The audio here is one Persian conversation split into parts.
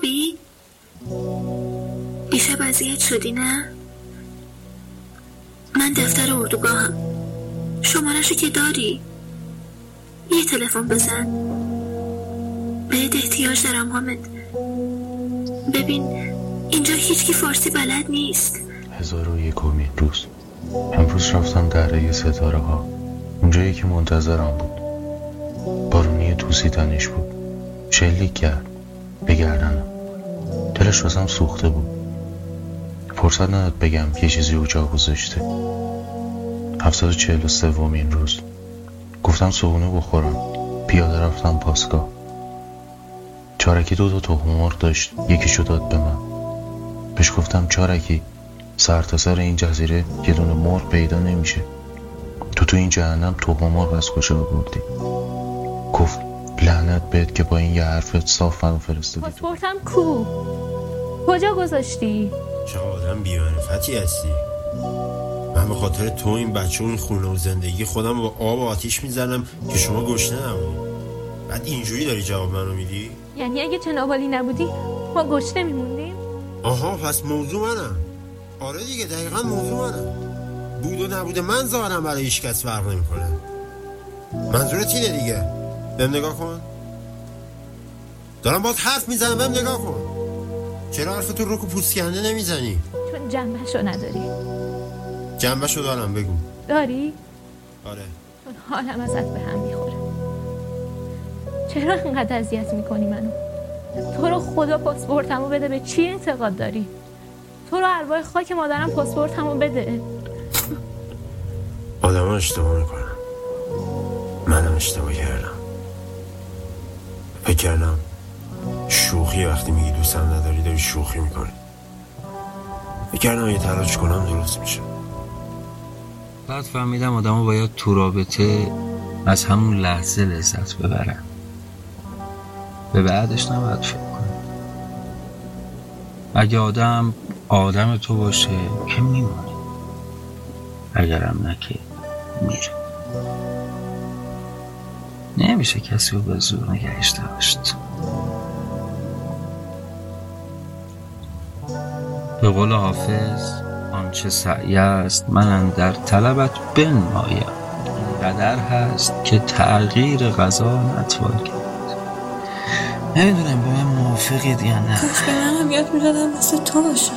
خوابی؟ دیشب اذیت شدی نه؟ من دفتر اردوگاهم، شماره‌شو که داری؟ یه تلفن بزن، بهت احتیاج دارم حامد. ببین اینجا هیچکی فارسی بلد نیست. 1001 روز. امروز رفتم دره ستاره ها، اونجایی که منتظرم بود. بارونی توسیدنش بود، شلیک کرد به گردنم، دلش واسم سوخته بود. فرصت نداد بگم یه چیزی او جا گذاشته. 743 روز. گفتم صبحونه بخورم، پیاده رفتم پاسگاه. چارکی 2 تخم مرغ داشت، یکیشو داد به من. بهش گفتم چارکی، سر تا سر این جزیره یه دونه مرغ پیدا نمیشه، تو این جهنم تخم مرغ از کجا آوردی؟ گفت لعنت بهت که با این یه حرفت صاف منو فرستادی. پاسپورتم کو؟ کجا گذاشتی؟ چه آدم بی‌معرفتی هستی. من به خاطر تو این بچه و این خونه و زندگی خودم با آب و آتیش میزنم که شما گشنه نمونی، بعد اینجوری داری جواب منو میدی؟ یعنی اگه چنابالی نبودی ما گشنه میموندیم؟ آها، پس موضوع منم. آره دیگه، دقیقا موضوع منم. بود و نبود من ظاهرم برای هیچ کس فرق نمیکنه. منظورت اینه دیگه؟ بهم نگاه کن، دارم باهات حرف میزنم. بهم نگاه کن، چرا حرفتو رو که پوست کنده نمیزنی؟ چون جنبهشو نداری. جنبشو دارم. بگو. داری؟ آره. چون حالم ازت به هم میخوره. چرا انقدر اذیت میکنی منو؟ تو رو خدا پاسپورتمو بده. به چی اعتقاد داری؟ تو رو ارواح خاک مادرم پاسپورتمو بده. آدم اشتباه میکنم، منم اشتباه کردم. فکر کردم شوخی، وقتی میگی دوستم نداری داری شوخی میکنی. بگرنم یه تلاش کنم درست میشه. بعد فهمیدم آدم باید تو رابطه از همون لحظه لذت ببرن، به بعدش نباید فکر کنه. اگه آدم تو باشه که میمونه، اگرم نه که میره. نمیشه کسی رو به زور نگهش داشت. به قول حافظ، آنچه سعی است من اندر طلبت بنمایم، اینقدر هست که تغییر قضا نتوان کرد. نمیدونم با من موافقید یا نه. کاش به منم یاد میدادم مثل تو باشم،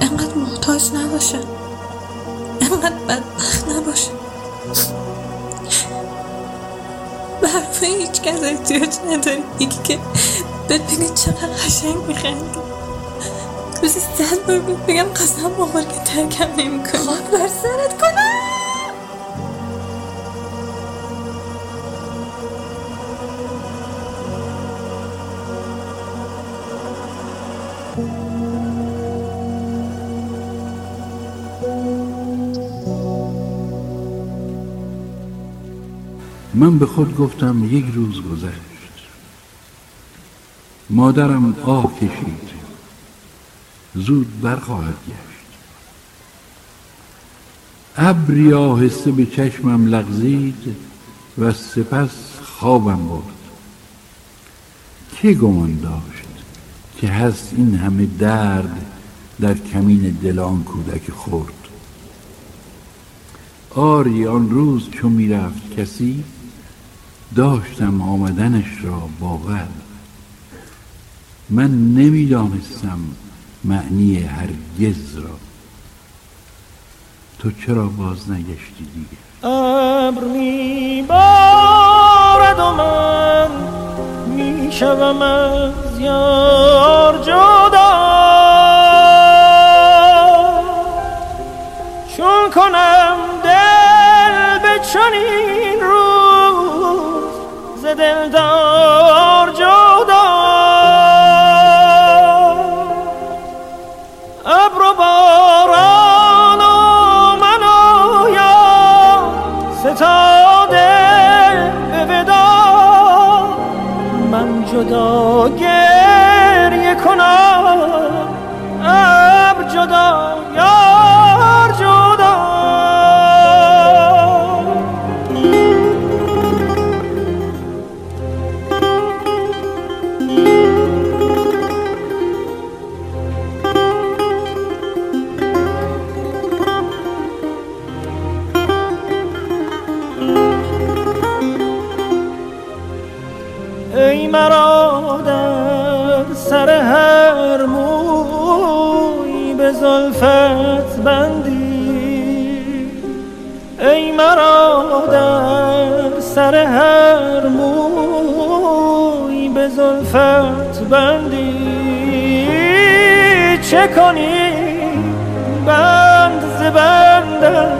اینقدر محتاج نباشم، اینقدر بدبخت نباشم، به حرفه هیچ کس احتیاج نداری. یکی که ببینید چقدر قشنگ میخندی، روزی 100 بگم قسم بخور که ترکم نمی کنی. خاک بر سرت کنم. من به خود گفتم یک روز گذشت. مادرم آه کشید، زود برخواهد گشت. ابری آهسته به چشمم لغزید و سپس خوابم برد. که گمان داشت که هست این همه درد در کمین دل آن کودک خرد. آری آن روز چون می رفت کسی، داشتم آمدنش را باور. من نمی دانستم معنی هرگز را. تو چرا باز نگشتی دیگر؟ ابر می بارد و من می شوم از یار جدا، چون کنم دل به چنین روز ز دلدار جدا. جدا گری بر هر موی به زلفت بندی، ای مرا در سر هر موی به زلفت بندی. چه کنی بند ز بندم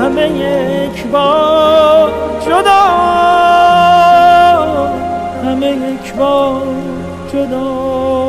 همه یک بار جدا، همه یک بار جدا.